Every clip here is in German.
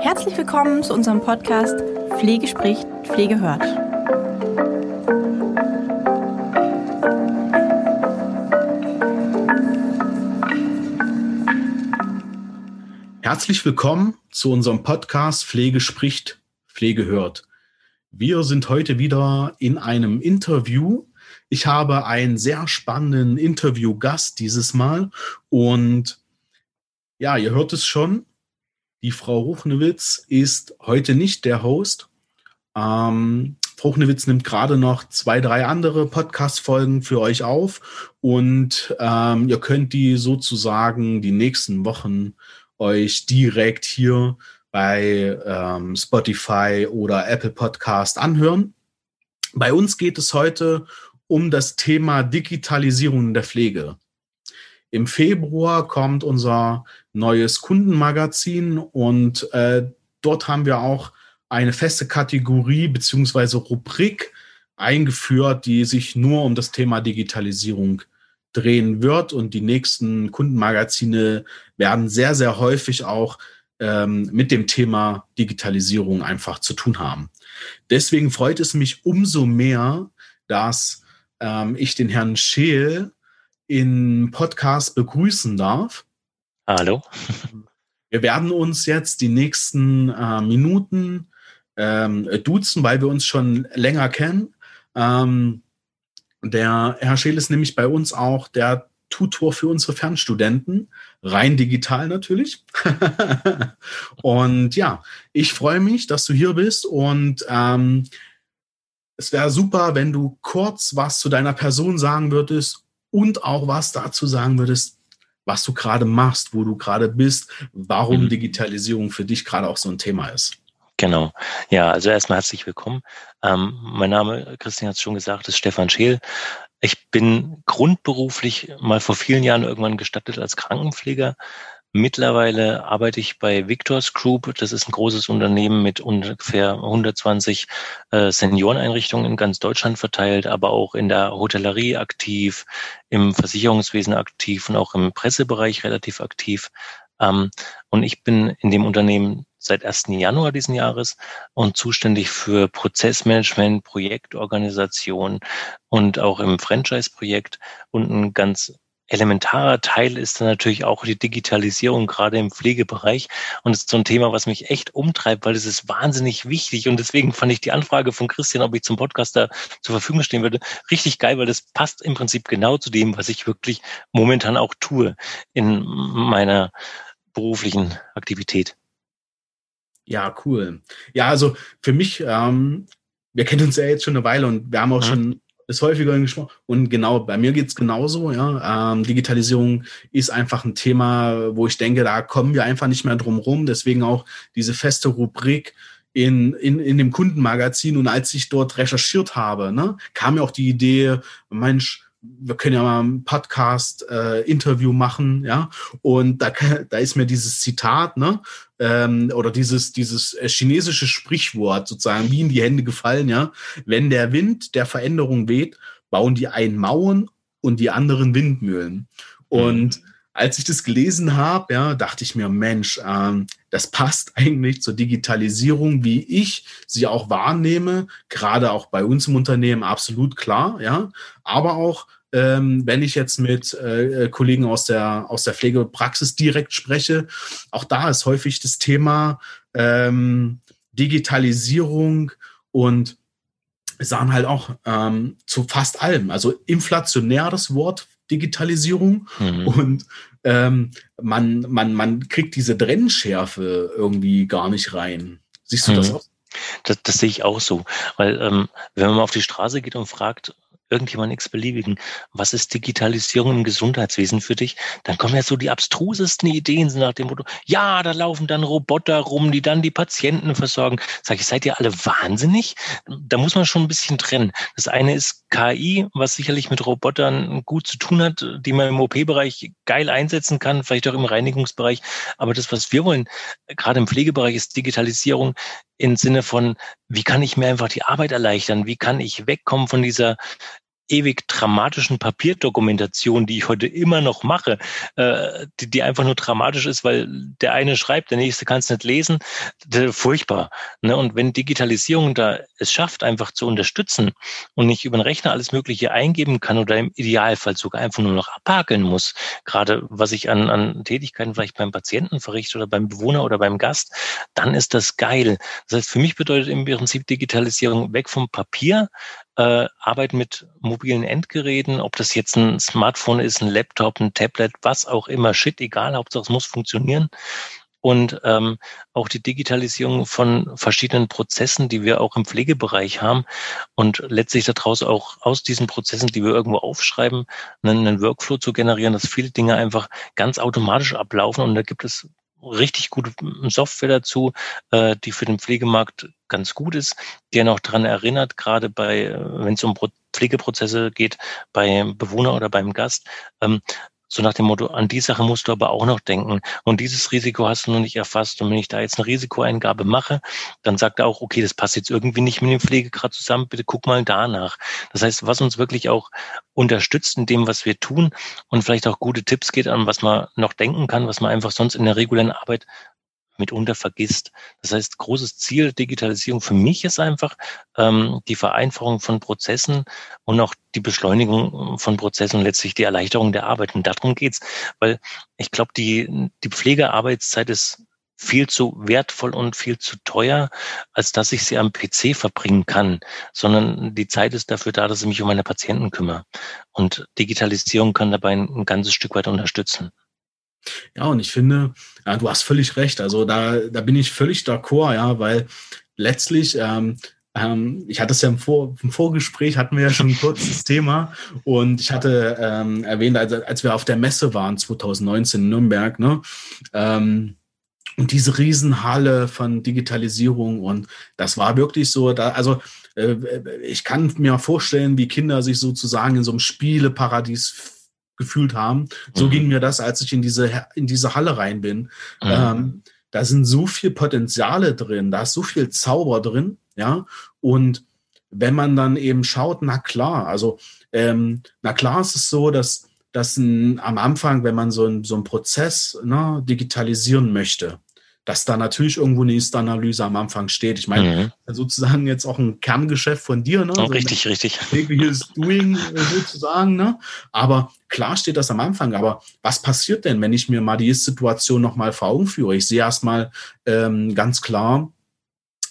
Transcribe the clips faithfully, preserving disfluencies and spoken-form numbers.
Herzlich willkommen zu unserem Podcast Pflege spricht, Pflege hört. Herzlich willkommen zu unserem Podcast Pflege spricht, Pflege hört. Wir sind heute wieder in einem Interview. Ich habe einen sehr spannenden Interviewgast dieses Mal und ja, ihr hört es schon, die Frau Ruchnewitz ist heute nicht der Host. Ähm, Frau Ruchnewitz nimmt gerade noch zwei, drei andere Podcast-Folgen für euch auf und ähm, ihr könnt die sozusagen die nächsten Wochen euch direkt hier bei ähm, Spotify oder Apple Podcast anhören. Bei uns geht es heute um das Thema Digitalisierung in der Pflege. Im Februar kommt unser neues Kundenmagazin und äh, dort haben wir auch eine feste Kategorie bzw. Rubrik eingeführt, die sich nur um das Thema Digitalisierung drehen wird. Und die nächsten Kundenmagazine werden sehr, sehr häufig auch mit dem Thema Digitalisierung einfach zu tun haben. Deswegen freut es mich umso mehr, dass ähm, ich den Herrn Schäl im Podcast begrüßen darf. Hallo. Wir werden uns jetzt die nächsten äh, Minuten ähm, duzen, weil wir uns schon länger kennen. Ähm, der Herr Schäl ist nämlich bei uns auch der Tutor für unsere Fernstudenten, rein digital natürlich. Und ja, ich freue mich, dass du hier bist und ähm, es wäre super, wenn du kurz was zu deiner Person sagen würdest und auch was dazu sagen würdest, was du gerade machst, wo du gerade bist, warum mhm. Digitalisierung für dich gerade auch so ein Thema ist. Genau. Ja, also erstmal herzlich willkommen. Ähm, mein Name, Christian hat es schon gesagt, ist Stefan Schäl. Ich bin grundberuflich mal vor vielen Jahren irgendwann gestattet als Krankenpfleger. Mittlerweile arbeite ich bei Victor's Group. Das ist ein großes Unternehmen mit ungefähr hundertzwanzig äh, Senioreneinrichtungen in ganz Deutschland verteilt, aber auch in der Hotellerie aktiv, im Versicherungswesen aktiv und auch im Pressebereich relativ aktiv. Ähm, und ich bin in dem Unternehmen seit ersten Januar diesen Jahres und zuständig für Prozessmanagement, Projektorganisation und auch im Franchise-Projekt. Und ein ganz elementarer Teil ist dann natürlich auch die Digitalisierung, gerade im Pflegebereich. Und das ist so ein Thema, was mich echt umtreibt, weil es ist wahnsinnig wichtig. Und deswegen fand ich die Anfrage von Christian, ob ich zum Podcast da zur Verfügung stehen würde, richtig geil, weil das passt im Prinzip genau zu dem, was ich wirklich momentan auch tue in meiner beruflichen Aktivität. Ja, cool. Ja, also für mich, ähm, wir kennen uns ja jetzt schon eine Weile und wir haben auch mhm. schon das häufiger gesprochen. Und genau, bei mir geht es genauso. Ja, ähm, Digitalisierung ist einfach ein Thema, wo ich denke, da kommen wir einfach nicht mehr drum rum. Deswegen auch diese feste Rubrik in, in, in dem Kundenmagazin. Und als ich dort recherchiert habe, ne, kam mir auch die Idee, Mensch, wir können ja mal ein Podcast-Interview äh, machen, ja, und da, da ist mir dieses Zitat, ne, ähm, oder dieses, dieses chinesische Sprichwort sozusagen wie in die Hände gefallen, ja, wenn der Wind der Veränderung weht, bauen die einen Mauern und die anderen Windmühlen. Und mhm. als ich das gelesen habe, ja, dachte ich mir, Mensch, ähm, das passt eigentlich zur Digitalisierung, wie ich sie auch wahrnehme, gerade auch bei uns im Unternehmen, absolut klar, ja, aber auch, ähm, wenn ich jetzt mit äh, Kollegen aus der, aus der Pflegepraxis direkt spreche, auch da ist häufig das Thema ähm, Digitalisierung und sagen halt auch ähm, zu fast allem, also inflationär das Wort Digitalisierung mhm. und ähm, man, man, man kriegt diese Trennschärfe irgendwie gar nicht rein. Siehst du mhm. das auch? Das, das sehe ich auch so, weil ähm, wenn man mal auf die Straße geht und fragt, irgendjemand x-beliebigen, was ist Digitalisierung im Gesundheitswesen für dich? Dann kommen ja so die abstrusesten Ideen nach dem Motto, ja, da laufen dann Roboter rum, die dann die Patienten versorgen. Sag ich, seid ihr alle wahnsinnig? Da muss man schon ein bisschen trennen. Das eine ist K I, was sicherlich mit Robotern gut zu tun hat, die man im O P-Bereich geil einsetzen kann, vielleicht auch im Reinigungsbereich. Aber das, was wir wollen, gerade im Pflegebereich, ist Digitalisierung im Sinne von, wie kann ich mir einfach die Arbeit erleichtern? Wie kann ich wegkommen von dieser ewig dramatischen Papierdokumentation, die ich heute immer noch mache, äh, die, die einfach nur dramatisch ist, weil der eine schreibt, der nächste kann es nicht lesen, furchtbar. Ne? Und wenn Digitalisierung da es schafft, einfach zu unterstützen und nicht über den Rechner alles Mögliche eingeben kann oder im Idealfall sogar einfach nur noch abhakeln muss, gerade was ich an, an Tätigkeiten vielleicht beim Patienten verrichte oder beim Bewohner oder beim Gast, dann ist das geil. Das heißt, für mich bedeutet im Prinzip Digitalisierung weg vom Papier, äh, Arbeit mit mobilen Endgeräten, ob das jetzt ein Smartphone ist, ein Laptop, ein Tablet, was auch immer, shit, egal, Hauptsache es muss funktionieren. Und ähm, auch die Digitalisierung von verschiedenen Prozessen, die wir auch im Pflegebereich haben und letztlich daraus auch aus diesen Prozessen, die wir irgendwo aufschreiben, einen, einen Workflow zu generieren, dass viele Dinge einfach ganz automatisch ablaufen. Und da gibt es richtig gute Software dazu, äh, die für den Pflegemarkt ganz gut ist, der noch daran erinnert, gerade bei, wenn es um Pro- Pflegeprozesse geht, beim Bewohner oder beim Gast, ähm, so nach dem Motto, an die Sache musst du aber auch noch denken. Und dieses Risiko hast du noch nicht erfasst. Und wenn ich da jetzt eine Risikoeingabe mache, dann sagt er auch, okay, das passt jetzt irgendwie nicht mit dem Pflegegrad zusammen, bitte guck mal danach. Das heißt, was uns wirklich auch unterstützt in dem, was wir tun und vielleicht auch gute Tipps geht, an was man noch denken kann, was man einfach sonst in der regulären Arbeit mitunter vergisst. Das heißt, großes Ziel Digitalisierung für mich ist einfach ähm, die Vereinfachung von Prozessen und auch die Beschleunigung von Prozessen und letztlich die Erleichterung der Arbeit. Und darum geht's, weil ich glaube, die, die Pflegearbeitszeit ist viel zu wertvoll und viel zu teuer, als dass ich sie am P C verbringen kann, sondern die Zeit ist dafür da, dass ich mich um meine Patienten kümmere. Und Digitalisierung kann dabei ein, ein ganzes Stück weit unterstützen. Ja, und ich finde, ja, du hast völlig recht. Also da, da bin ich völlig d'accord, ja, weil letztlich, ähm, ähm, ich hatte es ja im, Vor- im Vorgespräch, hatten wir ja schon ein kurzes Thema und ich hatte ähm, erwähnt, als, als wir auf der Messe waren zwanzig neunzehn in Nürnberg, ne, ähm, und diese Riesenhalle von Digitalisierung und das war wirklich so, da, also äh, ich kann mir vorstellen, wie Kinder sich sozusagen in so einem Spieleparadies gefühlt haben. So mhm. ging mir das, als ich in diese, in diese Halle rein bin. Mhm. Ähm, da sind so viel Potenziale drin, da ist so viel Zauber drin, ja, und wenn man dann eben schaut, na klar, also, ähm, na klar ist es so, dass, dass ein, am Anfang, wenn man so, ein, so einen Prozess ne, digitalisieren möchte, dass da natürlich irgendwo eine Ist-Analyse am Anfang steht. Ich meine, mhm. sozusagen jetzt auch ein Kerngeschäft von dir. Ne? Oh, so richtig, richtig. Tägliches Doing sozusagen. Ne? Aber klar steht das am Anfang. Aber was passiert denn, wenn ich mir mal die Ist-Situation nochmal vor Augen führe? Ich sehe erstmal ähm, ganz klar,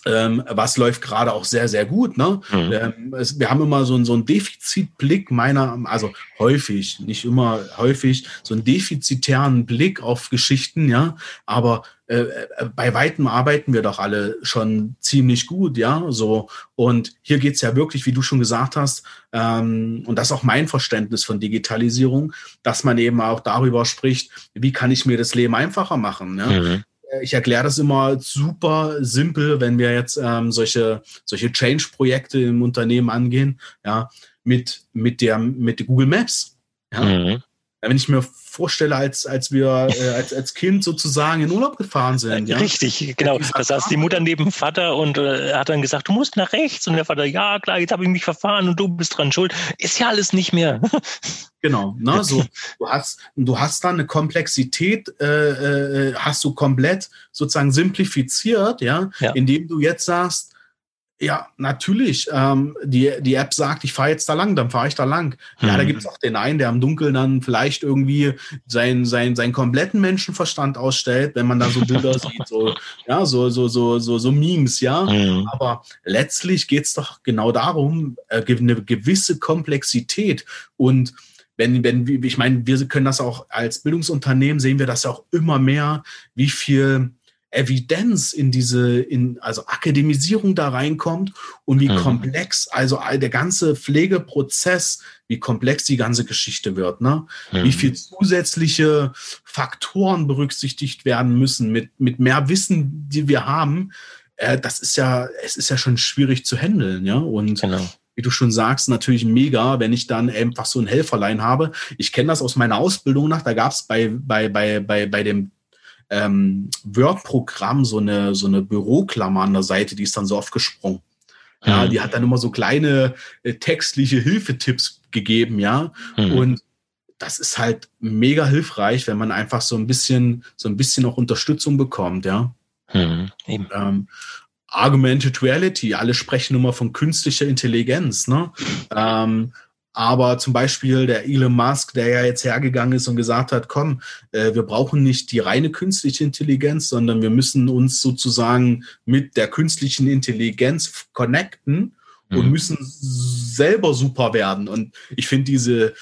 ähm, was läuft gerade auch sehr, sehr gut. Ne? Mhm. Ähm, es, wir haben immer so, ein, so einen Defizitblick meiner, also häufig, nicht immer häufig, so einen defizitären Blick auf Geschichten. Ja, aber bei Weitem arbeiten wir doch alle schon ziemlich gut, ja, so. Und hier geht es ja wirklich, wie du schon gesagt hast, ähm, und das ist auch mein Verständnis von Digitalisierung, dass man eben auch darüber spricht, wie kann ich mir das Leben einfacher machen, ne? Mhm. Ich erkläre das immer super simpel, wenn wir jetzt ähm, solche, solche Change-Projekte im Unternehmen angehen, ja, mit, mit, der, mit Google Maps, ja. Mhm. Wenn ich mir vorstelle, als, als wir äh, als, als Kind sozusagen in Urlaub gefahren sind. Ja? Richtig, genau. Da saß die Mutter neben dem Vater und äh, hat dann gesagt, du musst nach rechts. Und der Vater, ja klar, jetzt habe ich mich verfahren und du bist dran schuld. Ist ja alles nicht mehr. Genau, ne, so du hast, du hast dann eine Komplexität, äh, äh, hast du komplett sozusagen simplifiziert, ja, ja. Indem du jetzt sagst, ja, natürlich. Ähm, die, die App sagt, ich fahre jetzt da lang, dann fahre ich da lang. Ja, da gibt es auch den einen, der im Dunkeln dann vielleicht irgendwie seinen, seinen, seinen kompletten Menschenverstand ausstellt, wenn man da so Bilder sieht, so, ja, so, so, so, so, so Memes, ja. Mhm. Aber letztlich geht es doch genau darum, äh, eine gewisse Komplexität. Und wenn, wenn, ich meine, wir können das auch als Bildungsunternehmen sehen wir das ja auch immer mehr, wie viel Evidenz in diese, in, also Akademisierung da reinkommt und wie mhm. komplex, also der ganze Pflegeprozess, wie komplex die ganze Geschichte wird, ne? Mhm. Wie viel zusätzliche Faktoren berücksichtigt werden müssen mit, mit mehr Wissen, die wir haben, äh, das ist ja, es ist ja schon schwierig zu handeln, ja, und genau. Wie du schon sagst, natürlich mega, wenn ich dann einfach so ein Helferlein habe. Ich kenne das aus meiner Ausbildung nach, da gab es bei, bei, bei, bei, bei dem Ähm, Word-Programm, so eine, so eine Büroklammer an der Seite, die ist dann so oft gesprungen. Ja, mhm. Die hat dann immer so kleine äh, textliche Hilfetipps gegeben, ja. Mhm. Und das ist halt mega hilfreich, wenn man einfach so ein bisschen, so ein bisschen auch Unterstützung bekommt, ja. Mhm. Eben. Ähm, Augmented Reality, alle sprechen nur mal von künstlicher Intelligenz, ne? Ähm, aber zum Beispiel der Elon Musk, der ja jetzt hergegangen ist und gesagt hat, komm, äh, wir brauchen nicht die reine künstliche Intelligenz, sondern wir müssen uns sozusagen mit der künstlichen Intelligenz connecten und mhm. müssen selber super werden. Und ich finde diese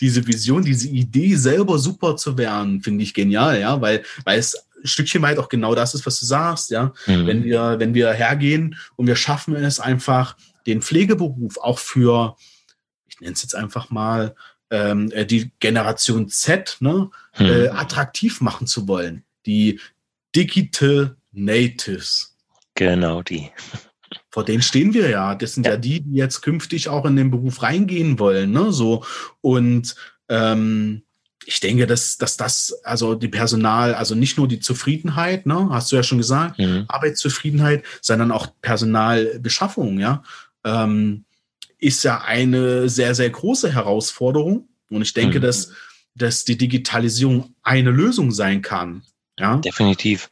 diese Vision, diese Idee, selber super zu werden, finde ich genial, ja, weil, weil es ein Stückchen weit auch genau das ist, was du sagst, ja. Mhm. Wenn wir, wenn wir hergehen und wir schaffen es einfach, den Pflegeberuf auch für, ich nenne es jetzt einfach mal, ähm, die Generation Z, ne, mhm. äh, attraktiv machen zu wollen. Die Digital Natives. Genau die. Vor denen stehen wir ja. Das sind ja, ja die, die jetzt künftig auch in den Beruf reingehen wollen, ne? So. Und ähm, ich denke, dass, dass das, also die Personal, also nicht nur die Zufriedenheit, ne, hast du ja schon gesagt, mhm. Arbeitszufriedenheit, sondern auch Personalbeschaffung, ja, ähm, ist ja eine sehr, sehr große Herausforderung. Und ich denke, mhm. dass, dass die Digitalisierung eine Lösung sein kann. Ja? Definitiv.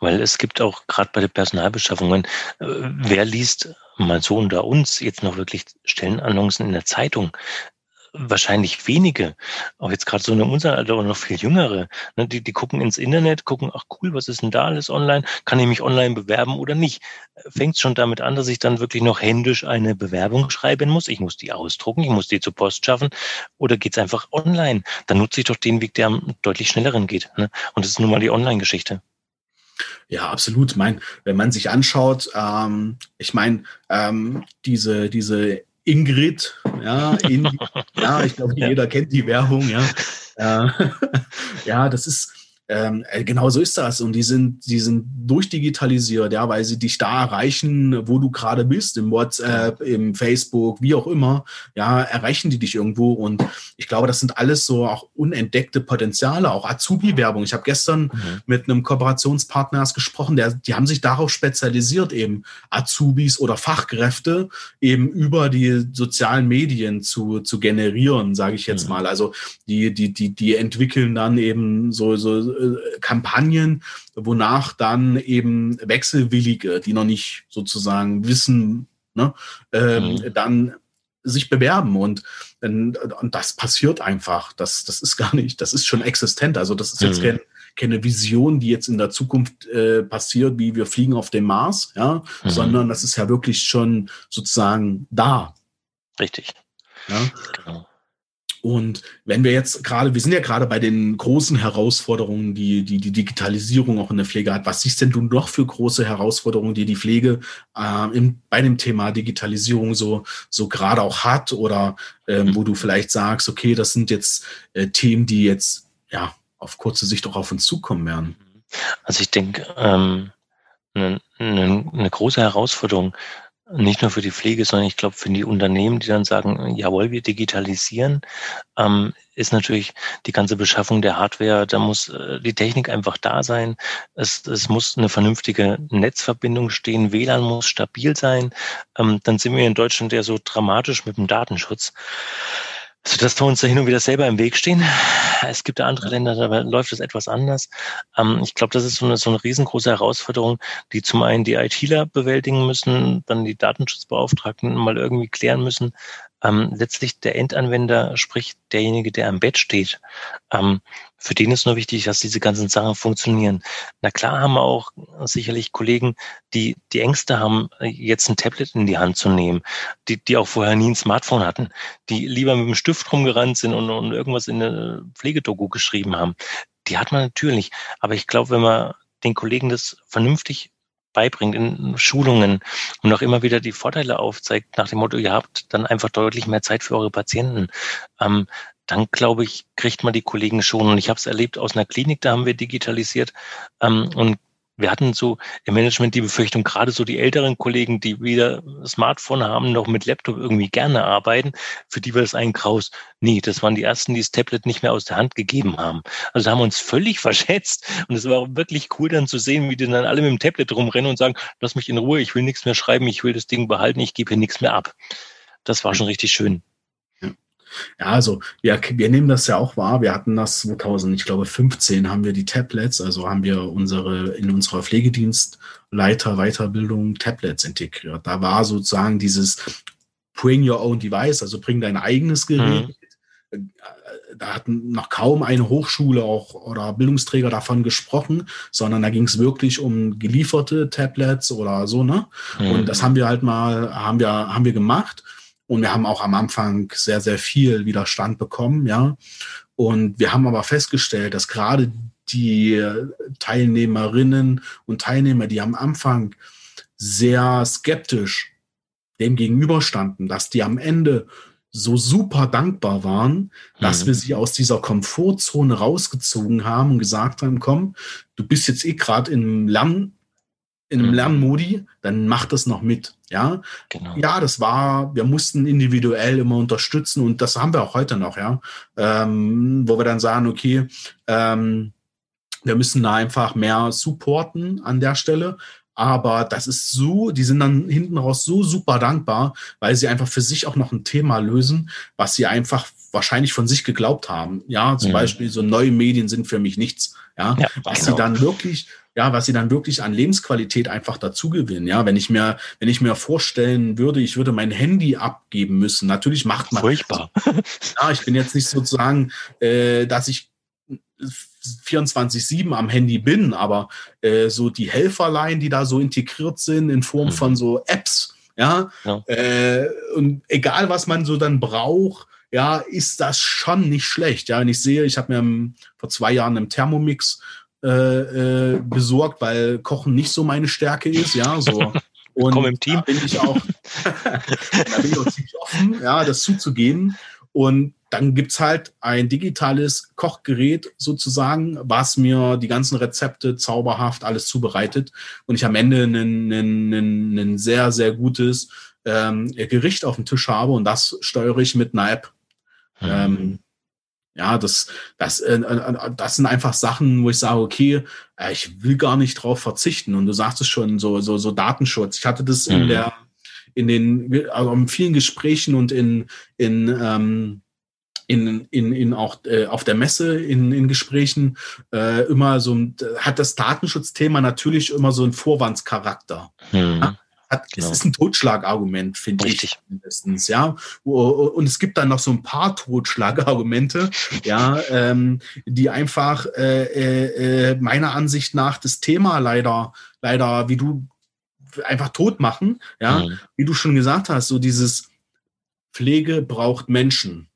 Weil es gibt auch gerade bei der Personalbeschaffung, wenn, äh, wer liest, mal so unter uns, jetzt noch wirklich Stellenannoncen in der Zeitung? Wahrscheinlich wenige. Auch jetzt gerade so in unserem Alter oder noch viel jüngere. Ne, die, die gucken ins Internet, gucken, ach cool, was ist denn da alles online? Kann ich mich online bewerben oder nicht? Fängt schon damit an, dass ich dann wirklich noch händisch eine Bewerbung schreiben muss. Ich muss die ausdrucken, ich muss die zur Post schaffen. Oder geht's einfach online? Dann nutze ich doch den Weg, der am deutlich schnelleren geht. Ne? Und das ist nun mal die Online-Geschichte. Ja, absolut. Ich meine, wenn man sich anschaut, ähm, ich meine, ähm, diese, diese Ingrid, ja, in, ja, ich glaube, jeder kennt die Werbung, ja. Äh, ja, das ist, ähm, genau so ist das. Und die sind, die sind durchdigitalisiert, ja, weil sie dich da erreichen, wo du gerade bist, im WhatsApp, im Facebook, wie auch immer, ja, erreichen die dich irgendwo. Und ich glaube, das sind alles so auch unentdeckte Potenziale, auch Azubi-Werbung. Ich habe gestern mhm. mit einem Kooperationspartner erst gesprochen, der, die haben sich darauf spezialisiert, eben Azubis oder Fachkräfte eben über die sozialen Medien zu, zu generieren, sage ich jetzt mhm. mal. Also die, die, die, die entwickeln dann eben so, so Kampagnen, wonach dann eben Wechselwillige, die noch nicht sozusagen wissen, ne, ähm, mhm. dann sich bewerben. Und, und, und das passiert einfach. Das, das ist gar nicht, das ist schon existent. Also das ist jetzt mhm. kein, keine Vision, die jetzt in der Zukunft äh, passiert, wie wir fliegen auf den Mars, ja, mhm. sondern das ist ja wirklich schon sozusagen da. Richtig. Ja? Genau. Und wenn wir jetzt gerade, wir sind ja gerade bei den großen Herausforderungen, die, die die Digitalisierung auch in der Pflege hat. Was siehst denn du noch für große Herausforderungen, die die Pflege äh, im, bei dem Thema Digitalisierung so, so gerade auch hat? Oder äh, wo du vielleicht sagst, okay, das sind jetzt äh, Themen, die jetzt ja auf kurze Sicht auch auf uns zukommen werden. Also ich denke, ähm, eine, eine, eine große Herausforderung, nicht nur für die Pflege, sondern ich glaube für die Unternehmen, die dann sagen, jawohl, wir digitalisieren, ähm, ist natürlich die ganze Beschaffung der Hardware, da muss äh, die Technik einfach da sein, es, es muss eine vernünftige Netzverbindung stehen, W L A N muss stabil sein, ähm, dann sind wir in Deutschland ja so dramatisch mit dem Datenschutz, sodass wir uns da hin und wieder selber im Weg stehen. Es gibt ja andere Länder, da läuft es etwas anders. Ähm, ich glaube, das ist so eine, so eine riesengroße Herausforderung, die zum einen die ITler bewältigen müssen, dann die Datenschutzbeauftragten mal irgendwie klären müssen. Ähm, letztlich der Endanwender, sprich derjenige, der am Bett steht, ähm, für den ist nur wichtig, dass diese ganzen Sachen funktionieren. Na klar haben wir auch sicherlich Kollegen, die die Ängste haben, jetzt ein Tablet in die Hand zu nehmen, die die auch vorher nie ein Smartphone hatten, die lieber mit dem Stift rumgerannt sind und, und irgendwas in eine Pflegedoku geschrieben haben. Die hat man natürlich, aber ich glaube, wenn man den Kollegen das vernünftig beibringt in Schulungen und auch immer wieder die Vorteile aufzeigt, nach dem Motto, ihr habt dann einfach deutlich mehr Zeit für eure Patienten. Ähm, dann, glaube ich, kriegt man die Kollegen schon. Und ich habe es erlebt aus einer Klinik, da haben wir digitalisiert. Ähm, und wir hatten so im Management die Befürchtung, gerade so die älteren Kollegen, die wieder Smartphone haben, noch mit Laptop irgendwie gerne arbeiten, für die war das ein Graus. Nee, das waren die ersten, die das Tablet nicht mehr aus der Hand gegeben haben. Also haben wir uns völlig verschätzt. Und es war auch wirklich cool dann zu sehen, wie die dann alle mit dem Tablet rumrennen und sagen, lass mich in Ruhe, ich will nichts mehr schreiben, ich will das Ding behalten, ich gebe hier nichts mehr ab. Das war schon richtig schön. Ja, also wir, wir nehmen das ja auch wahr. Wir hatten das zweitausend, ich glaube fünfzehn, haben wir die Tablets, also haben wir unsere in unserer Pflegedienstleiter Weiterbildung Tablets integriert. Da war sozusagen dieses Bring Your Own Device, also bring dein eigenes Gerät. Mhm. Da hatten noch kaum eine Hochschule auch oder Bildungsträger davon gesprochen, sondern da ging es wirklich um gelieferte Tablets oder so, ne? Mhm. Und das haben wir halt mal, haben wir, haben wir gemacht. Und wir haben auch am Anfang sehr, sehr viel Widerstand bekommen, ja. Und wir haben aber festgestellt, dass gerade die Teilnehmerinnen und Teilnehmer, die am Anfang sehr skeptisch dem gegenüberstanden, dass die am Ende so super dankbar waren, dass mhm. wir sie aus dieser Komfortzone rausgezogen haben und gesagt haben, komm, du bist jetzt eh gerade im Lernen, in einem mhm. Lernmodi, dann macht das noch mit. Ja, genau. Ja, das war, wir mussten individuell immer unterstützen und das haben wir auch heute noch, ja, ähm, wo wir dann sagen, okay, ähm, wir müssen da einfach mehr supporten an der Stelle, aber das ist so, die sind dann hinten raus so super dankbar, weil sie einfach für sich auch noch ein Thema lösen, was sie einfach wahrscheinlich von sich geglaubt haben. Ja, zum mhm. Beispiel so neue Medien sind für mich nichts. Ja, ja was genau. sie dann wirklich... Ja, was sie dann wirklich an Lebensqualität einfach dazu gewinnen. Ja, wenn ich mir, wenn ich mir vorstellen würde, ich würde mein Handy abgeben müssen. Natürlich macht man furchtbar. Ja, ich bin jetzt nicht sozusagen, äh, dass ich vierundzwanzig sieben am Handy bin, aber äh, so die Helferlein, die da so integriert sind in Form mhm. von so Apps, ja, ja. Äh, und egal was man so dann braucht, ja, ist das schon nicht schlecht. Ja, und ich sehe, ich habe mir im, vor zwei Jahren einen Thermomix Äh, äh, besorgt, weil Kochen nicht so meine Stärke ist, ja, so. Und komm im Team. Da bin ich auch, da bin ich auch ziemlich offen, ja, das zuzugeben. Und dann gibt's halt ein digitales Kochgerät sozusagen, was mir die ganzen Rezepte zauberhaft alles zubereitet und ich am Ende ein sehr, sehr gutes ähm, Gericht auf dem Tisch habe und das steuere ich mit einer App. Hm. Ähm, Ja, das, das, äh, das sind einfach Sachen, wo ich sage, okay, äh, ich will gar nicht drauf verzichten. Und du sagst es schon, so, so, so Datenschutz. Ich hatte das mhm. in der, in den, also in vielen Gesprächen und in, in, ähm, in, in, in auch äh, auf der Messe in, in Gesprächen äh, immer so, hat das Datenschutzthema natürlich immer so einen Vorwandscharakter. Mhm. Ja? Hat, genau. Es ist ein Totschlagargument, finde ich mindestens, ja. Und es gibt dann noch so ein paar Totschlagargumente, ja, ähm, die einfach äh, äh, meiner Ansicht nach das Thema leider, leider, wie du einfach tot machen, ja. Mhm. Wie du schon gesagt hast, so dieses Pflege braucht Menschen.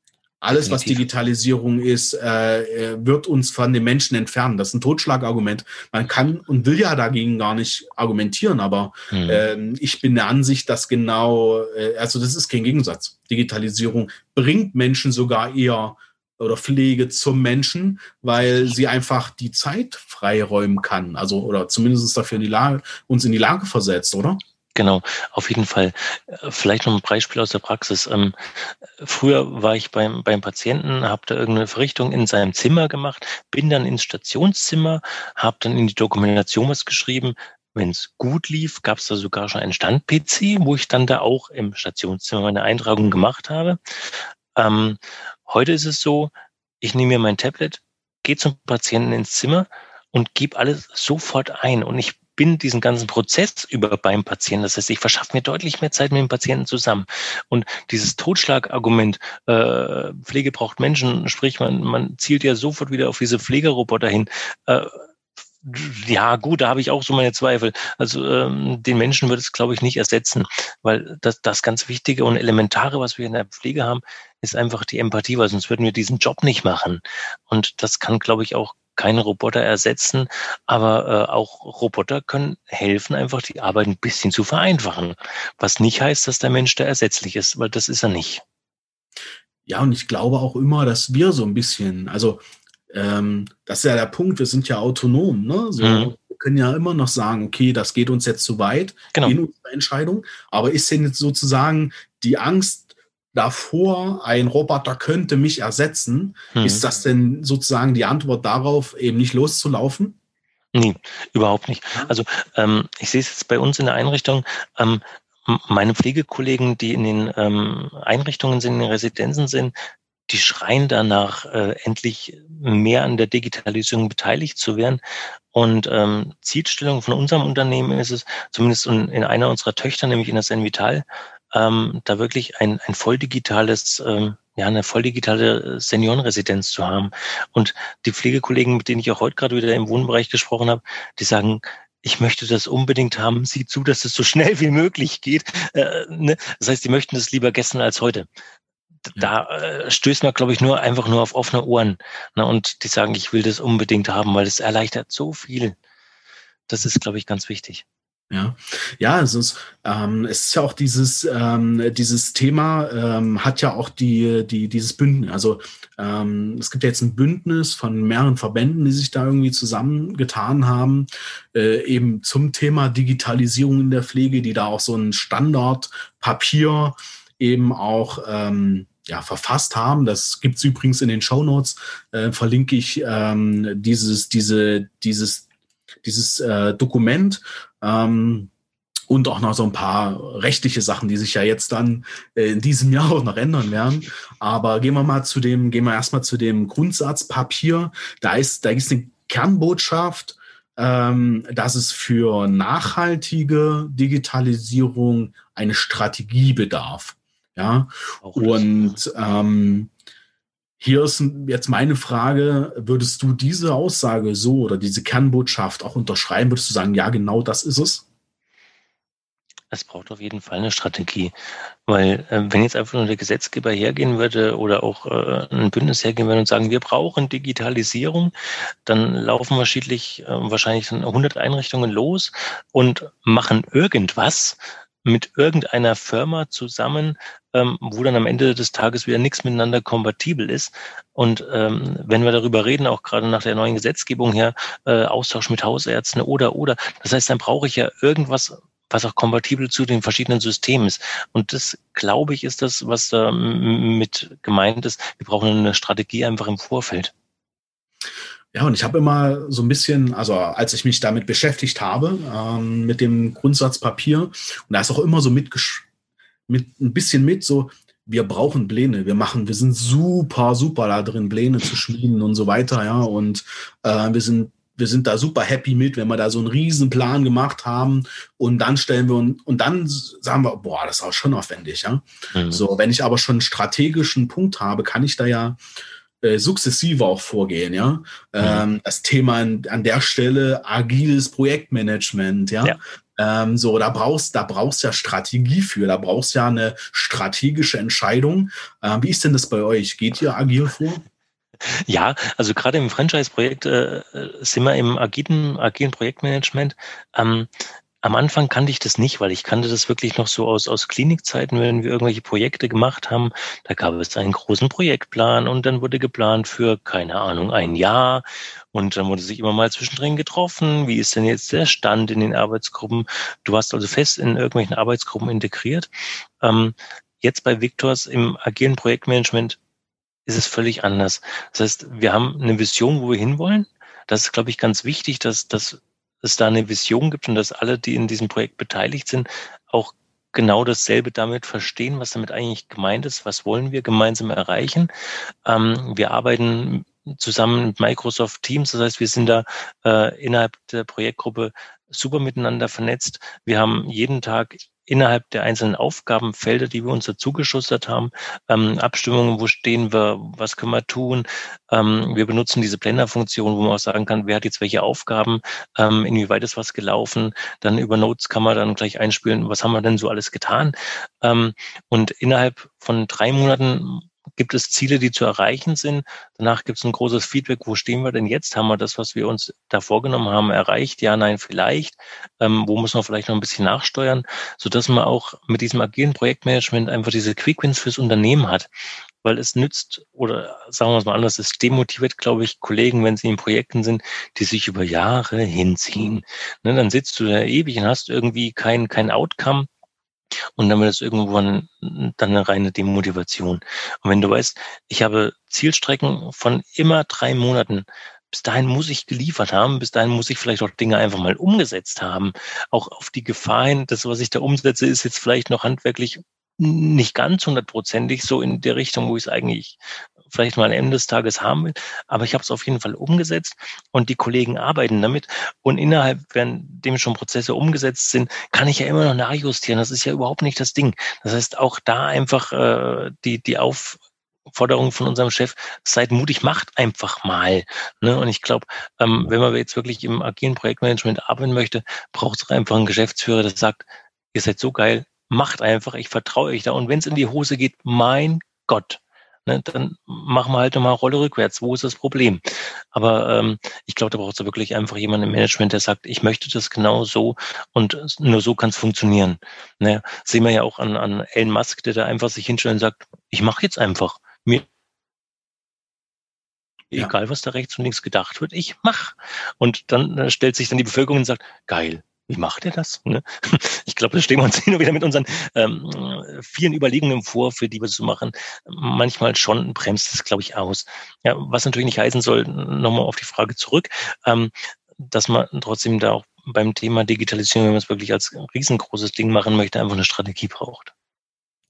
Alles, was Digitalisierung ist, äh, wird uns von den Menschen entfernen. Das ist ein Totschlagargument. Man kann und will ja dagegen gar nicht argumentieren, aber mhm. äh, ich bin der Ansicht, dass genau, äh, also das ist kein Gegensatz. Digitalisierung bringt Menschen sogar eher oder Pflege zum Menschen, weil sie einfach die Zeit freiräumen kann. Also, oder zumindest dafür in die Lage, uns in die Lage versetzt, oder? Genau, auf jeden Fall. Vielleicht noch ein Beispiel aus der Praxis. Ähm, früher war ich beim, beim Patienten, habe da irgendeine Verrichtung in seinem Zimmer gemacht, bin dann ins Stationszimmer, habe dann in die Dokumentation was geschrieben. Wenn es gut lief, gab es da sogar schon einen Stand-P C, wo ich dann da auch im Stationszimmer meine Eintragung gemacht habe. Ähm, heute ist es so, ich nehme mir mein Tablet, gehe zum Patienten ins Zimmer und gebe alles sofort ein und ich bin diesen ganzen Prozess über beim Patienten. Das heißt, ich verschaffe mir deutlich mehr Zeit mit dem Patienten zusammen. Und dieses Totschlagargument, äh, Pflege braucht Menschen, sprich, man, man zielt ja sofort wieder auf diese Pflegeroboter hin. Äh, ja, gut, da habe ich auch so meine Zweifel. Also ähm, den Menschen wird es, glaube ich, nicht ersetzen, weil das, das ganz Wichtige und Elementare, was wir in der Pflege haben, ist einfach die Empathie, weil sonst würden wir diesen Job nicht machen. Und das kann, glaube ich, auch keine Roboter ersetzen, aber äh, auch Roboter können helfen, einfach die Arbeit ein bisschen zu vereinfachen. Was nicht heißt, dass der Mensch da ersetzlich ist, weil das ist er nicht. Ja, und ich glaube auch immer, dass wir so ein bisschen, also ähm, das ist ja der Punkt, wir sind ja autonom, ne? So, mhm. Wir können ja immer noch sagen, okay, das geht uns jetzt zu weit, genau. In unserer Entscheidung, aber ist denn jetzt sozusagen die Angst davor, ein Roboter könnte mich ersetzen, hm. Ist das denn sozusagen die Antwort darauf, eben nicht loszulaufen? Nee, überhaupt nicht. Also ähm, ich sehe es jetzt bei uns in der Einrichtung, ähm, meine Pflegekollegen, die in den ähm, Einrichtungen sind, in den Residenzen sind, die schreien danach, äh, endlich mehr an der Digitalisierung beteiligt zu werden. Und ähm, Zielstellung von unserem Unternehmen ist es, zumindest in, in einer unserer Töchter, nämlich in der SenVital, ähm, da wirklich ein, ein voll digitales, ähm, ja, eine voll digitale Seniorenresidenz zu haben. Und die Pflegekollegen, mit denen ich auch heute gerade wieder im Wohnbereich gesprochen habe, die sagen, ich möchte das unbedingt haben, sieh zu, dass es so schnell wie möglich geht. Äh, ne? Das heißt, die möchten das lieber gestern als heute. Da äh, stößt man, glaube ich, nur einfach nur auf offene Ohren. Ne? Und die sagen, ich will das unbedingt haben, weil es erleichtert so viel. Das ist, glaube ich, ganz wichtig. Ja, ja, es ist, ähm, es ist ja auch dieses, ähm, dieses Thema ähm, hat ja auch die, die, dieses Bündnis. Also ähm, es gibt ja jetzt ein Bündnis von mehreren Verbänden, die sich da irgendwie zusammengetan haben, äh, eben zum Thema Digitalisierung in der Pflege, die da auch so ein Standardpapier eben auch ähm, ja, verfasst haben. Das gibt es übrigens in den Shownotes. Äh, verlinke ich ähm, dieses, diese, dieses, dieses äh, Dokument. Ähm, und auch noch so ein paar rechtliche Sachen, die sich ja jetzt dann äh, in diesem Jahr auch noch ändern werden. Aber gehen wir mal zu dem, gehen wir erstmal zu dem Grundsatzpapier. Da ist, da ist eine Kernbotschaft, ähm, dass es für nachhaltige Digitalisierung eine Strategie bedarf. Ja, und ähm, hier ist jetzt meine Frage, würdest du diese Aussage so oder diese Kernbotschaft auch unterschreiben? Würdest du sagen, ja, genau das ist es? Es braucht auf jeden Fall eine Strategie, weil äh, wenn jetzt einfach nur der Gesetzgeber hergehen würde oder auch äh, ein Bündnis hergehen würde und sagen, wir brauchen Digitalisierung, dann laufen wahrscheinlich, äh, wahrscheinlich hundert Einrichtungen los und machen irgendwas mit irgendeiner Firma zusammen, ähm, wo dann am Ende des Tages wieder nichts miteinander kompatibel ist. Und ähm, wenn wir darüber reden, auch gerade nach der neuen Gesetzgebung her, äh, Austausch mit Hausärzten oder, oder. Das heißt, dann brauche ich ja irgendwas, was auch kompatibel zu den verschiedenen Systemen ist. Und das, glaube ich, ist das, was da mit gemeint ist. Wir brauchen eine Strategie einfach im Vorfeld. Ja, und ich habe immer so ein bisschen, also als ich mich damit beschäftigt habe, ähm, mit dem Grundsatzpapier, und da ist auch immer so mit, mit ein bisschen mit so, wir brauchen Pläne, wir machen, wir sind super, super da drin, Pläne zu schmieden und so weiter, ja, und äh, wir sind Wir sind da super happy mit, wenn wir da so einen riesen Plan gemacht haben und dann stellen wir und, und dann sagen wir, boah, das ist auch schon aufwendig, ja. Mhm. So, wenn ich aber schon einen strategischen Punkt habe, kann ich da ja äh, sukzessive auch vorgehen, ja. Mhm. Ähm, das Thema an, an der Stelle agiles Projektmanagement, ja. ja. Ähm, so, da brauchst, da brauchst ja Strategie für, da brauchst ja eine strategische Entscheidung. Ähm, wie ist denn das bei euch? Geht ihr agil vor? Ja, also gerade im Franchise-Projekt äh, sind wir im agilen, agilen Projektmanagement. Ähm, am Anfang kannte ich das nicht, weil ich kannte das wirklich noch so aus, aus Klinikzeiten, wenn wir irgendwelche Projekte gemacht haben. Da gab es einen großen Projektplan und dann wurde geplant für, keine Ahnung, ein Jahr. Und dann wurde sich immer mal zwischendrin getroffen. Wie ist denn jetzt der Stand in den Arbeitsgruppen? Du warst also fest in irgendwelchen Arbeitsgruppen integriert. Ähm, jetzt bei Victor's im agilen Projektmanagement ist es völlig anders. Das heißt, wir haben eine Vision, wo wir hinwollen. Das ist, glaube ich, ganz wichtig, dass, dass es da eine Vision gibt und dass alle, die in diesem Projekt beteiligt sind, auch genau dasselbe damit verstehen, was damit eigentlich gemeint ist. Was wollen wir gemeinsam erreichen? Ähm, wir arbeiten zusammen mit Microsoft Teams. Das heißt, wir sind da äh, innerhalb der Projektgruppe super miteinander vernetzt. Wir haben jeden Tag innerhalb der einzelnen Aufgabenfelder, die wir uns dazu geschustert haben, ähm, Abstimmungen, wo stehen wir, was können wir tun. Ähm, wir benutzen diese Planner-Funktion, wo man auch sagen kann, wer hat jetzt welche Aufgaben, ähm, inwieweit ist was gelaufen. Dann über Notes kann man dann gleich einspielen, was haben wir denn so alles getan. Ähm, und innerhalb von drei Monaten gibt es Ziele, die zu erreichen sind. Danach gibt es ein großes Feedback. Wo stehen wir denn jetzt? Haben wir das, was wir uns da vorgenommen haben, erreicht? Ja, nein, vielleicht. Ähm, wo müssen wir vielleicht noch ein bisschen nachsteuern? Sodass man auch mit diesem agilen Projektmanagement einfach diese Quickwins fürs Unternehmen hat. Weil es nützt, oder sagen wir es mal anders, es demotiviert, glaube ich, Kollegen, wenn sie in Projekten sind, die sich über Jahre hinziehen. Ne, dann sitzt du da ewig und hast irgendwie kein, kein Outcome. Und dann wird es irgendwann dann eine reine Demotivation. Und wenn du weißt, ich habe Zielstrecken von immer drei Monaten, bis dahin muss ich geliefert haben, bis dahin muss ich vielleicht auch Dinge einfach mal umgesetzt haben, auch auf die Gefahr hin, das, was ich da umsetze, ist jetzt vielleicht noch handwerklich nicht ganz hundertprozentig so in der Richtung, wo ich es eigentlich vielleicht mal am Ende des Tages haben will. Aber ich habe es auf jeden Fall umgesetzt und die Kollegen arbeiten damit. Und innerhalb, währenddem schon Prozesse umgesetzt sind, kann ich ja immer noch nachjustieren. Das ist ja überhaupt nicht das Ding. Das heißt, auch da einfach äh, die, die Auf... Forderung von unserem Chef, seid mutig, macht einfach mal. Ne? Und ich glaube, ähm, wenn man jetzt wirklich im agilen Projektmanagement arbeiten möchte, braucht es einfach einen Geschäftsführer, der sagt, ihr seid so geil, macht einfach, ich vertraue euch da. Und wenn es in die Hose geht, mein Gott, ne, dann machen wir halt nochmal Rolle rückwärts. Wo ist das Problem? Aber ähm, ich glaube, da braucht es wirklich einfach jemanden im Management, der sagt, ich möchte das genau so und nur so kann es funktionieren. Ne? Sehen wir ja auch an, an Elon Musk, der da einfach sich hinstellt und sagt, ich mache jetzt einfach. Mir ja. Egal, was da rechts und links gedacht wird, ich mach. Und dann äh, stellt sich dann die Bevölkerung und sagt, geil, wie macht der das? Ne? Ich glaube, da stehen wir uns hin und wieder mit unseren ähm, vielen Überlegungen vor, für die wir zu machen. Manchmal schon bremst das, glaube ich, aus. Ja, was natürlich nicht heißen soll, nochmal auf die Frage zurück, ähm, dass man trotzdem da auch beim Thema Digitalisierung, wenn man es wirklich als riesengroßes Ding machen möchte, einfach eine Strategie braucht.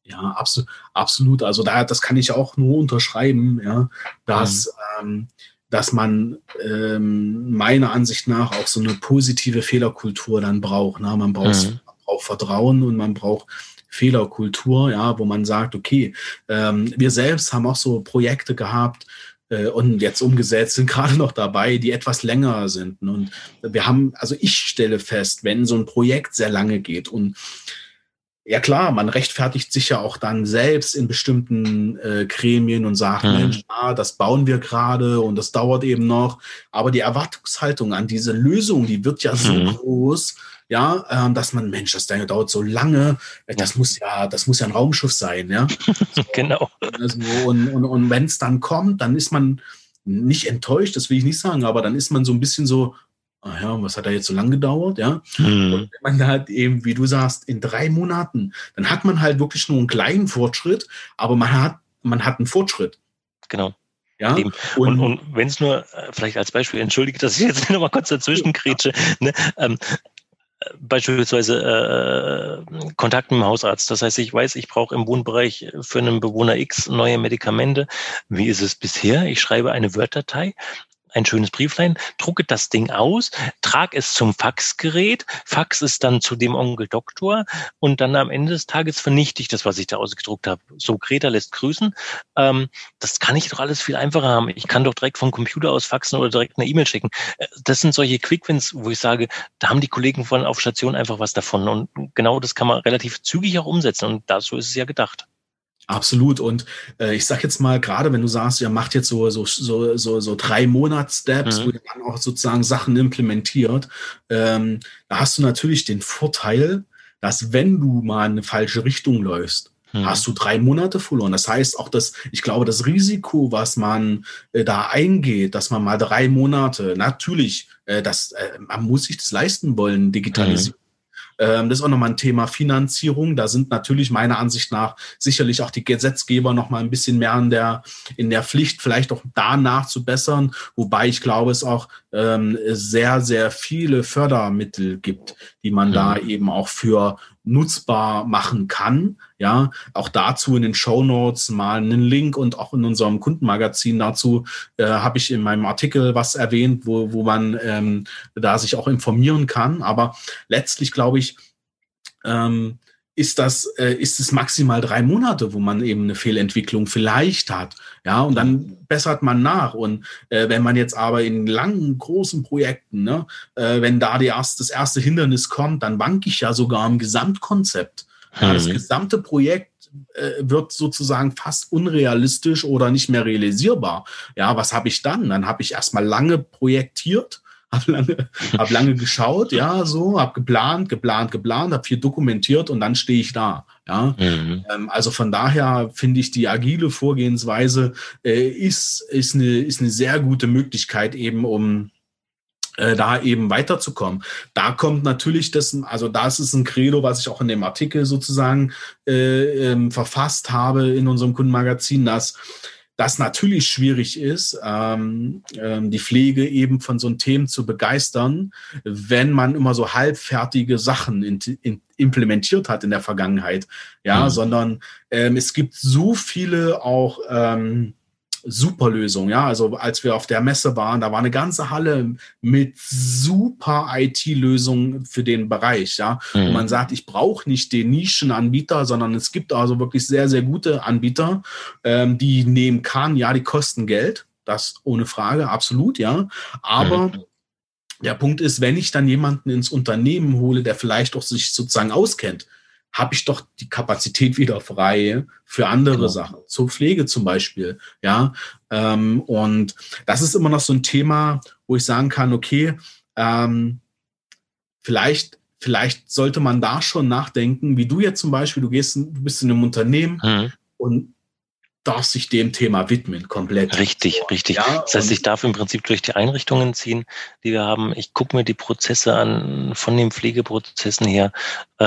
Ja, absolut, absolut. Also da, das kann ich auch nur unterschreiben, ja, dass, mhm. ähm, dass man ähm, meiner Ansicht nach auch so eine positive Fehlerkultur dann braucht. Ne? Man braucht, mhm. man braucht Vertrauen und man braucht Fehlerkultur, ja, wo man sagt, okay, ähm, wir selbst haben auch so Projekte gehabt, und jetzt umgesetzt, sind gerade noch dabei, die etwas länger sind. Und wir haben, also ich stelle fest, wenn so ein Projekt sehr lange geht und ja klar, man rechtfertigt sich ja auch dann selbst in bestimmten äh, Gremien und sagt, mhm. Mensch, ah, das bauen wir gerade und das dauert eben noch. Aber die Erwartungshaltung an diese Lösung, die wird ja mhm. so groß, ja, ähm, dass man, Mensch, das dauert so lange, das muss ja, das muss ja ein Raumschiff sein, ja. So, genau. Also, und und, und wenn es dann kommt, dann ist man nicht enttäuscht, das will ich nicht sagen, aber dann ist man so ein bisschen so, ah ja, was hat da jetzt so lang gedauert, ja? Mhm. Und wenn man da halt eben, wie du sagst, in drei Monaten, dann hat man halt wirklich nur einen kleinen Fortschritt, aber man hat, man hat einen Fortschritt. Genau. Ja? Und, und, und wenn es nur, vielleicht als Beispiel, entschuldige, dass ich jetzt nochmal kurz dazwischen kretsche, ne? ähm, Beispielsweise äh, Kontakt mit dem Hausarzt. Das heißt, ich weiß, ich brauche im Wohnbereich für einen Bewohner X neue Medikamente. Wie ist es bisher? Ich schreibe eine Word-Datei, ein schönes Brieflein, drucke das Ding aus, trage es zum Faxgerät, fax es dann zu dem Onkel Doktor und dann am Ende des Tages vernichte ich das, was ich da ausgedruckt habe. So, Greta lässt grüßen. Ähm, das kann ich doch alles viel einfacher haben. Ich kann doch direkt vom Computer aus faxen oder direkt eine E-Mail schicken. Das sind solche Quickwins, wo ich sage, da haben die Kollegen von auf Station einfach was davon. Und genau das kann man relativ zügig auch umsetzen. Und dazu ist es ja gedacht. Absolut. Und äh, ich sag jetzt mal, gerade wenn du sagst, ihr macht jetzt so so so so, so drei Monats-Steps, mhm. wo ihr dann auch sozusagen Sachen implementiert, ähm, da hast du natürlich den Vorteil, dass wenn du mal in eine falsche Richtung läufst, mhm. hast du drei Monate verloren. Das heißt auch, dass ich glaube, das Risiko, was man äh, da eingeht, dass man mal drei Monate, natürlich, äh, das, äh, man muss sich das leisten wollen, digitalisieren. Mhm. Das ist auch nochmal ein Thema Finanzierung. Da sind natürlich meiner Ansicht nach sicherlich auch die Gesetzgeber nochmal ein bisschen mehr in der, in der Pflicht, vielleicht auch da nachzubessern. Wobei ich glaube, es auch ähm, sehr, sehr viele Fördermittel gibt, die man mhm. da eben auch für nutzbar machen kann. Ja, auch dazu in den Shownotes mal einen Link und auch in unserem Kundenmagazin dazu äh, habe ich in meinem Artikel was erwähnt, wo, wo man ähm, da sich auch informieren kann. Aber letztlich glaube ich, ähm, ist das, äh, ist es maximal drei Monate, wo man eben eine Fehlentwicklung vielleicht hat. Ja, und dann bessert man nach. Und äh, wenn man jetzt aber in langen, großen Projekten, ne, äh, wenn da die erst, das erste Hindernis kommt, dann wanke ich ja sogar im Gesamtkonzept. Ja, das gesamte Projekt äh, wird sozusagen fast unrealistisch oder nicht mehr realisierbar. Ja, was habe ich dann? Dann habe ich erstmal lange projektiert, habe lange, hab lange geschaut, ja, so, habe geplant, geplant, geplant, habe viel dokumentiert und dann stehe ich da. Ja, mhm. ähm, also von daher finde ich, die agile Vorgehensweise äh, ist, ist, eine, ist eine sehr gute Möglichkeit eben, um da eben weiterzukommen. Da kommt natürlich das, also das ist ein Credo, was ich auch in dem Artikel sozusagen äh, ähm, verfasst habe in unserem Kundenmagazin, dass das natürlich schwierig ist, ähm, ähm, die Pflege eben von so einem Thema zu begeistern, wenn man immer so halbfertige Sachen in, in, implementiert hat in der Vergangenheit. Ja, mhm. sondern ähm, es gibt so viele auch ähm, super Lösung. Ja, also als wir auf der Messe waren, da war eine ganze Halle mit super I T-Lösungen für den Bereich. Ja, mhm. Und man sagt, ich brauche nicht den Nischenanbieter, sondern es gibt also wirklich sehr, sehr gute Anbieter, ähm, die ich nehmen kann. Ja, die kosten Geld, das ohne Frage, absolut. Ja, aber mhm. der Punkt ist, wenn ich dann jemanden ins Unternehmen hole, der vielleicht auch sich sozusagen auskennt, habe ich doch die Kapazität wieder frei für andere genau. Sachen, zur Pflege zum Beispiel. Ja, ähm, und das ist immer noch so ein Thema, wo ich sagen kann, okay, ähm, vielleicht, vielleicht sollte man da schon nachdenken, wie du jetzt zum Beispiel, du gehst, du bist in einem Unternehmen mhm. und darf sich dem Thema widmen, komplett. Richtig, so, richtig. Ja, das heißt, ich darf im Prinzip durch die Einrichtungen ziehen, die wir haben. Ich gucke mir die Prozesse an, von den Pflegeprozessen her. Äh,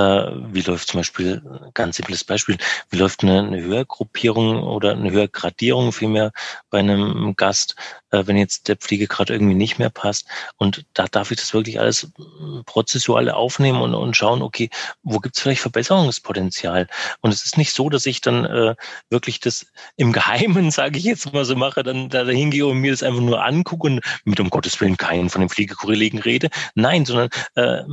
wie läuft zum Beispiel, ganz simples Beispiel, wie läuft eine, eine Höhergruppierung oder eine Höhergradierung vielmehr bei einem Gast, äh, wenn jetzt der Pflegegrad irgendwie nicht mehr passt. Und da darf ich das wirklich alles prozessual aufnehmen und, und schauen, okay, wo gibt es vielleicht Verbesserungspotenzial? Und es ist nicht so, dass ich dann äh, wirklich das im Geheimen, sage ich jetzt mal so, mache, dann da hingehe und mir das einfach nur angucke und mit um Gottes Willen keinen von den Pflegekollegen rede. Nein, sondern äh,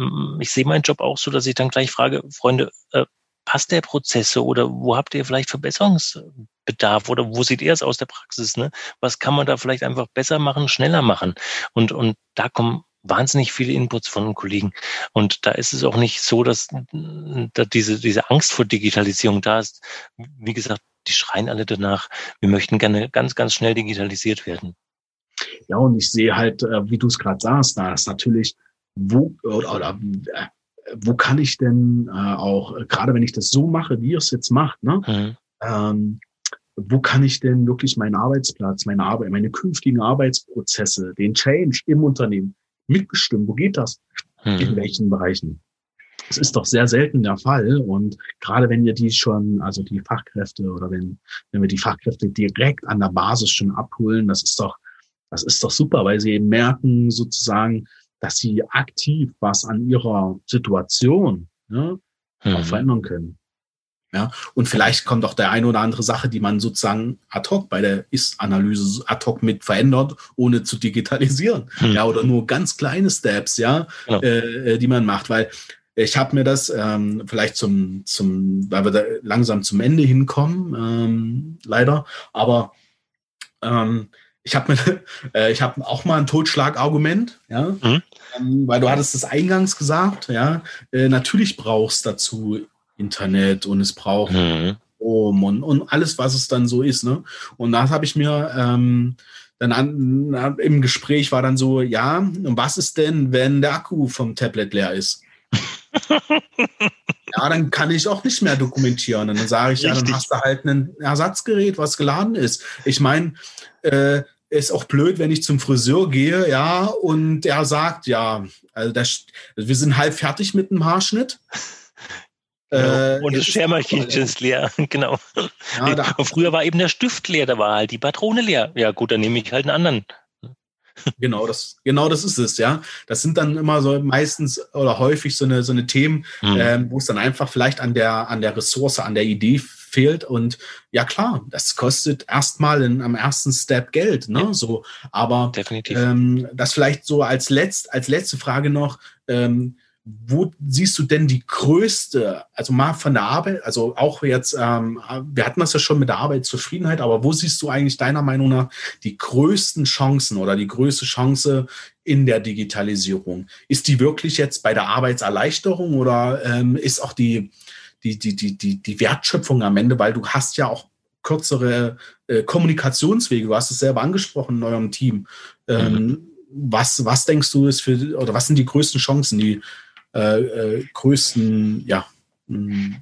ich sehe meinen Job auch so, dass ich dann gleich frage, Freunde, äh, passt der Prozesse oder wo habt ihr vielleicht Verbesserungsbedarf oder wo seht ihr es aus der Praxis? Ne? Was kann man da vielleicht einfach besser machen, schneller machen? Und, und da kommen wahnsinnig viele Inputs von Kollegen. Und da ist es auch nicht so, dass, dass diese, diese Angst vor Digitalisierung da ist. Wie gesagt, die schreien alle danach. Wir möchten gerne ganz, ganz schnell digitalisiert werden. Ja, und ich sehe halt, wie du es gerade sagst, da ist natürlich, wo, oder, oder, wo kann ich denn auch, gerade wenn ich das so mache, wie ihr es jetzt macht, ne? Mhm. Ähm, wo kann ich denn wirklich meinen Arbeitsplatz, meine Arbeit, meine künftigen Arbeitsprozesse, den Change im Unternehmen mitbestimmen? Wo geht das? Mhm. In welchen Bereichen? Das ist doch sehr selten der Fall. Und gerade wenn wir die schon, also die Fachkräfte oder wenn, wenn wir die Fachkräfte direkt an der Basis schon abholen, das ist doch, das ist doch super, weil sie eben merken sozusagen, dass sie aktiv was an ihrer Situation, ne, mhm. auch verändern können. Ja, und vielleicht kommt auch der eine oder andere Sache, die man sozusagen ad hoc bei der Ist-Analyse ad hoc mit verändert, ohne zu digitalisieren. Mhm. Ja, oder nur ganz kleine Steps, ja, genau. äh, die man macht, weil ich habe mir das ähm, vielleicht zum, zum, weil wir da langsam zum Ende hinkommen, ähm, leider, aber ähm, ich habe mir, äh, ich habe auch mal ein Totschlagargument, ja, mhm. ähm, weil du hattest es eingangs gesagt, ja, äh, natürlich brauchst dazu Internet und es braucht mhm. Strom und, und alles, was es dann so ist, ne? Und das habe ich mir ähm, dann an, im Gespräch war dann so, ja, und was ist denn, wenn der Akku vom Tablet leer ist? Ja, dann kann ich auch nicht mehr dokumentieren. Und dann sage ich, richtig. Ja, dann hast du halt ein Ersatzgerät, was geladen ist. Ich meine, äh, ist auch blöd, wenn ich zum Friseur gehe, ja, und er sagt, ja, also das, wir sind halb fertig mit dem Haarschnitt. Genau. Und äh, das Schermaschinen ist leer, genau. Ja, da früher war eben der Stift leer, da war halt die Patrone leer. Ja gut, dann nehme ich halt einen anderen. Genau das, genau das ist es, ja. Das sind dann immer so meistens oder häufig so eine, so eine Themen, mhm. ähm, wo es dann einfach vielleicht an der, an der Ressource, an der Idee fehlt. Und ja klar, das kostet erstmal am ersten Step Geld, ne? Ja. So, aber ähm, das vielleicht so als letzt, als letzte Frage noch, ähm, wo siehst du denn die größte, also mal von der Arbeit, also auch jetzt, ähm, wir hatten das ja schon mit der Arbeitszufriedenheit, aber wo siehst du eigentlich deiner Meinung nach die größten Chancen oder die größte Chance in der Digitalisierung? Ist die wirklich jetzt bei der Arbeitserleichterung oder ähm, ist auch die, die, die, die, die, die Wertschöpfung am Ende, weil du hast ja auch kürzere äh, Kommunikationswege, du hast es selber angesprochen in eurem Team. Ähm, mhm. was, was denkst du ist für, oder was sind die größten Chancen, die Äh, äh, größten, ja. Mhm.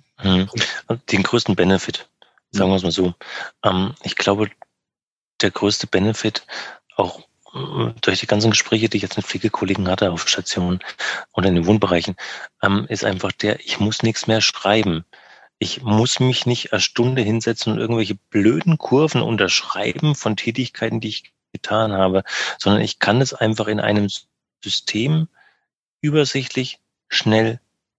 Den größten Benefit, sagen wir es mal so. Ähm, ich glaube, der größte Benefit, auch äh, durch die ganzen Gespräche, die ich jetzt mit Pflegekollegen hatte auf Stationen und in den Wohnbereichen, ähm, ist einfach der, ich muss nichts mehr schreiben. Ich muss mich nicht eine Stunde hinsetzen und irgendwelche blöden Kurven unterschreiben von Tätigkeiten, die ich getan habe, sondern ich kann es einfach in einem System übersichtlich schnell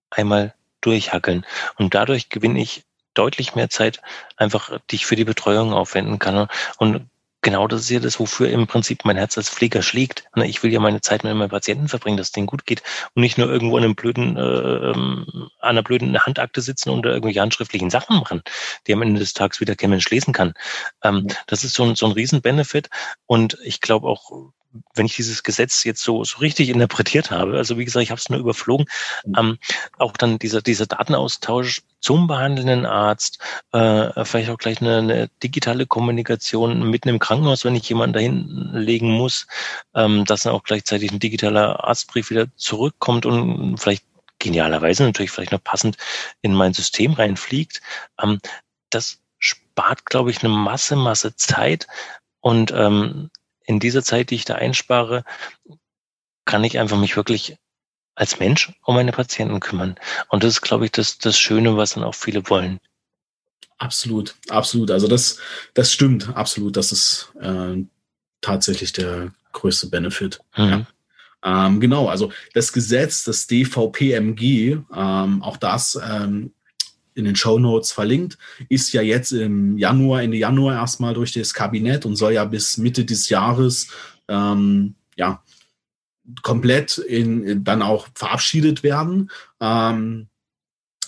einmal durchhackeln. Und dadurch gewinne ich deutlich mehr Zeit, einfach die ich für die Betreuung aufwenden kann. Und genau das ist ja das, wofür im Prinzip mein Herz als Pfleger schlägt. Ich will ja meine Zeit mit meinen Patienten verbringen, dass es denen gut geht und nicht nur irgendwo an einem blöden, äh, an einer blöden Handakte sitzen und da irgendwelche handschriftlichen Sachen machen, die am Ende des Tages wieder kein Mensch lesen kann. Ähm, das ist so ein, so ein Riesen-Benefit und ich glaube auch, wenn ich dieses Gesetz jetzt so, so richtig interpretiert habe, also wie gesagt, ich habe es nur überflogen, ähm, auch dann dieser, dieser Datenaustausch zum behandelnden Arzt, äh, vielleicht auch gleich eine, eine digitale Kommunikation mitten im Krankenhaus, wenn ich jemanden dahin legen muss, ähm, dass dann auch gleichzeitig ein digitaler Arztbrief wieder zurückkommt und vielleicht genialerweise natürlich vielleicht noch passend in mein System reinfliegt. Ähm, das spart, glaube ich, eine Masse, Masse Zeit und ähm, in dieser Zeit, die ich da einspare, kann ich einfach mich wirklich als Mensch um meine Patienten kümmern. Und das ist, glaube ich, das, das Schöne, was dann auch viele wollen. Absolut, absolut. Also das, das stimmt, absolut. Das ist äh, tatsächlich der größte Benefit. Mhm. Ja. Ähm, genau, also das Gesetz, das D V P M G, ähm, auch das ähm, in den Shownotes verlinkt, ist ja jetzt im Januar, Ende Januar erstmal durch das Kabinett und soll ja bis Mitte des Jahres ähm, ja, komplett in, in, dann auch verabschiedet werden. Ähm,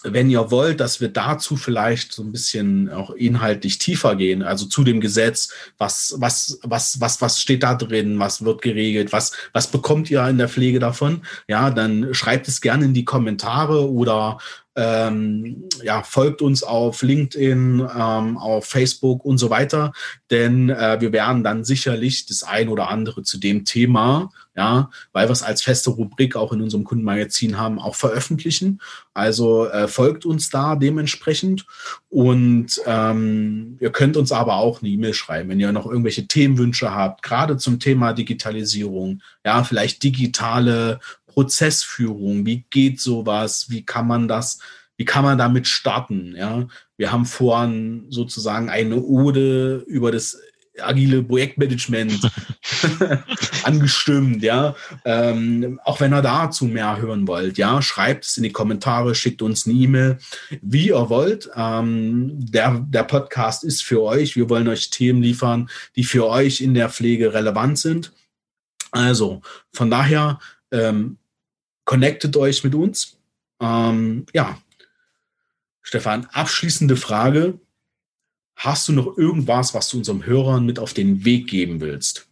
wenn ihr wollt, dass wir dazu vielleicht so ein bisschen auch inhaltlich tiefer gehen, also zu dem Gesetz, was, was, was, was, was steht da drin, was wird geregelt, was, was bekommt ihr in der Pflege davon, ja, dann schreibt es gerne in die Kommentare oder Ähm, ja, folgt uns auf LinkedIn, ähm, auf Facebook und so weiter, denn äh, wir werden dann sicherlich das ein oder andere zu dem Thema, ja, weil wir es als feste Rubrik auch in unserem Kundenmagazin haben, auch veröffentlichen. Also äh, folgt uns da dementsprechend und ähm, ihr könnt uns aber auch eine E-Mail schreiben, wenn ihr noch irgendwelche Themenwünsche habt, gerade zum Thema Digitalisierung, ja, vielleicht digitale Prozessführung, wie geht sowas, wie kann man das, wie kann man damit starten, ja. Wir haben vorhin sozusagen eine Ode über das agile Projektmanagement angestimmt, ja. Ähm, auch wenn ihr dazu mehr hören wollt, ja, schreibt es in die Kommentare, schickt uns eine E-Mail, wie ihr wollt. Ähm, der, der Podcast ist für euch, wir wollen euch Themen liefern, die für euch in der Pflege relevant sind. Also, von daher, Ähm, connectet euch mit uns. Ähm, ja, Stefan, abschließende Frage. Hast du noch irgendwas, was du unseren Hörern mit auf den Weg geben willst?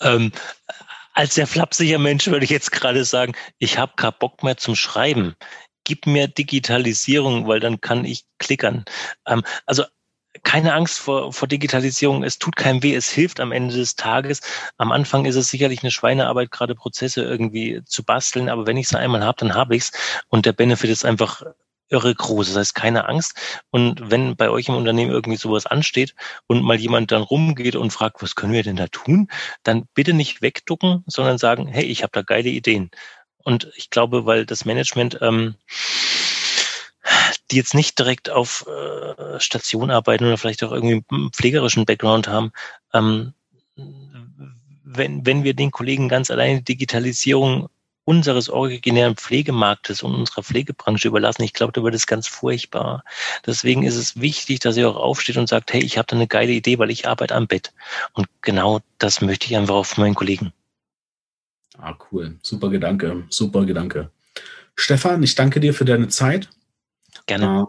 ähm, als sehr flapsiger Mensch würde ich jetzt gerade sagen, ich habe keinen Bock mehr zum Schreiben. Gib mir Digitalisierung, weil dann kann ich klickern. Ähm, also Keine Angst vor, vor Digitalisierung. Es tut keinem weh. Es hilft am Ende des Tages. Am Anfang ist es sicherlich eine Schweinearbeit, gerade Prozesse irgendwie zu basteln. Aber wenn ich es einmal habe, dann habe ich es. Und der Benefit ist einfach irre groß. Das heißt, keine Angst. Und wenn bei euch im Unternehmen irgendwie sowas ansteht und mal jemand dann rumgeht und fragt, was können wir denn da tun? Dann bitte nicht wegducken, sondern sagen, hey, ich habe da geile Ideen. Und ich glaube, weil das Management ähm, die jetzt nicht direkt auf äh, Station arbeiten oder vielleicht auch irgendwie einen pflegerischen Background haben, ähm, wenn, wenn wir den Kollegen ganz alleine die Digitalisierung unseres originären Pflegemarktes und unserer Pflegebranche überlassen, ich glaube, da wird es ganz furchtbar. Deswegen ist es wichtig, dass ihr auch aufsteht und sagt, hey, ich habe da eine geile Idee, weil ich arbeite am Bett. Und genau das möchte ich einfach auch von meinen Kollegen. Ah, cool. Super Gedanke, super Gedanke. Stefan, ich danke dir für deine Zeit. Gerne.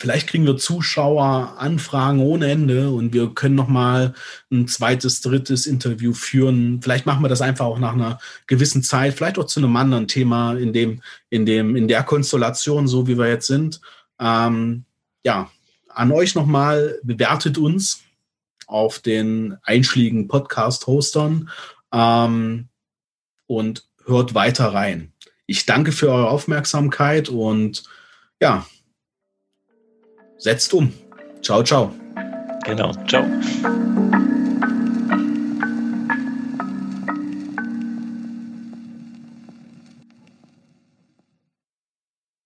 Vielleicht kriegen wir Zuschaueranfragen ohne Ende und wir können nochmal ein zweites, drittes Interview führen. Vielleicht machen wir das einfach auch nach einer gewissen Zeit, vielleicht auch zu einem anderen Thema in dem, in dem, in der Konstellation, so wie wir jetzt sind. Ähm, ja, an euch nochmal, bewertet uns auf den einschlägigen Podcast-Hostern ähm, und hört weiter rein. Ich danke für eure Aufmerksamkeit und ja, setzt um. Ciao, ciao. Genau, ciao.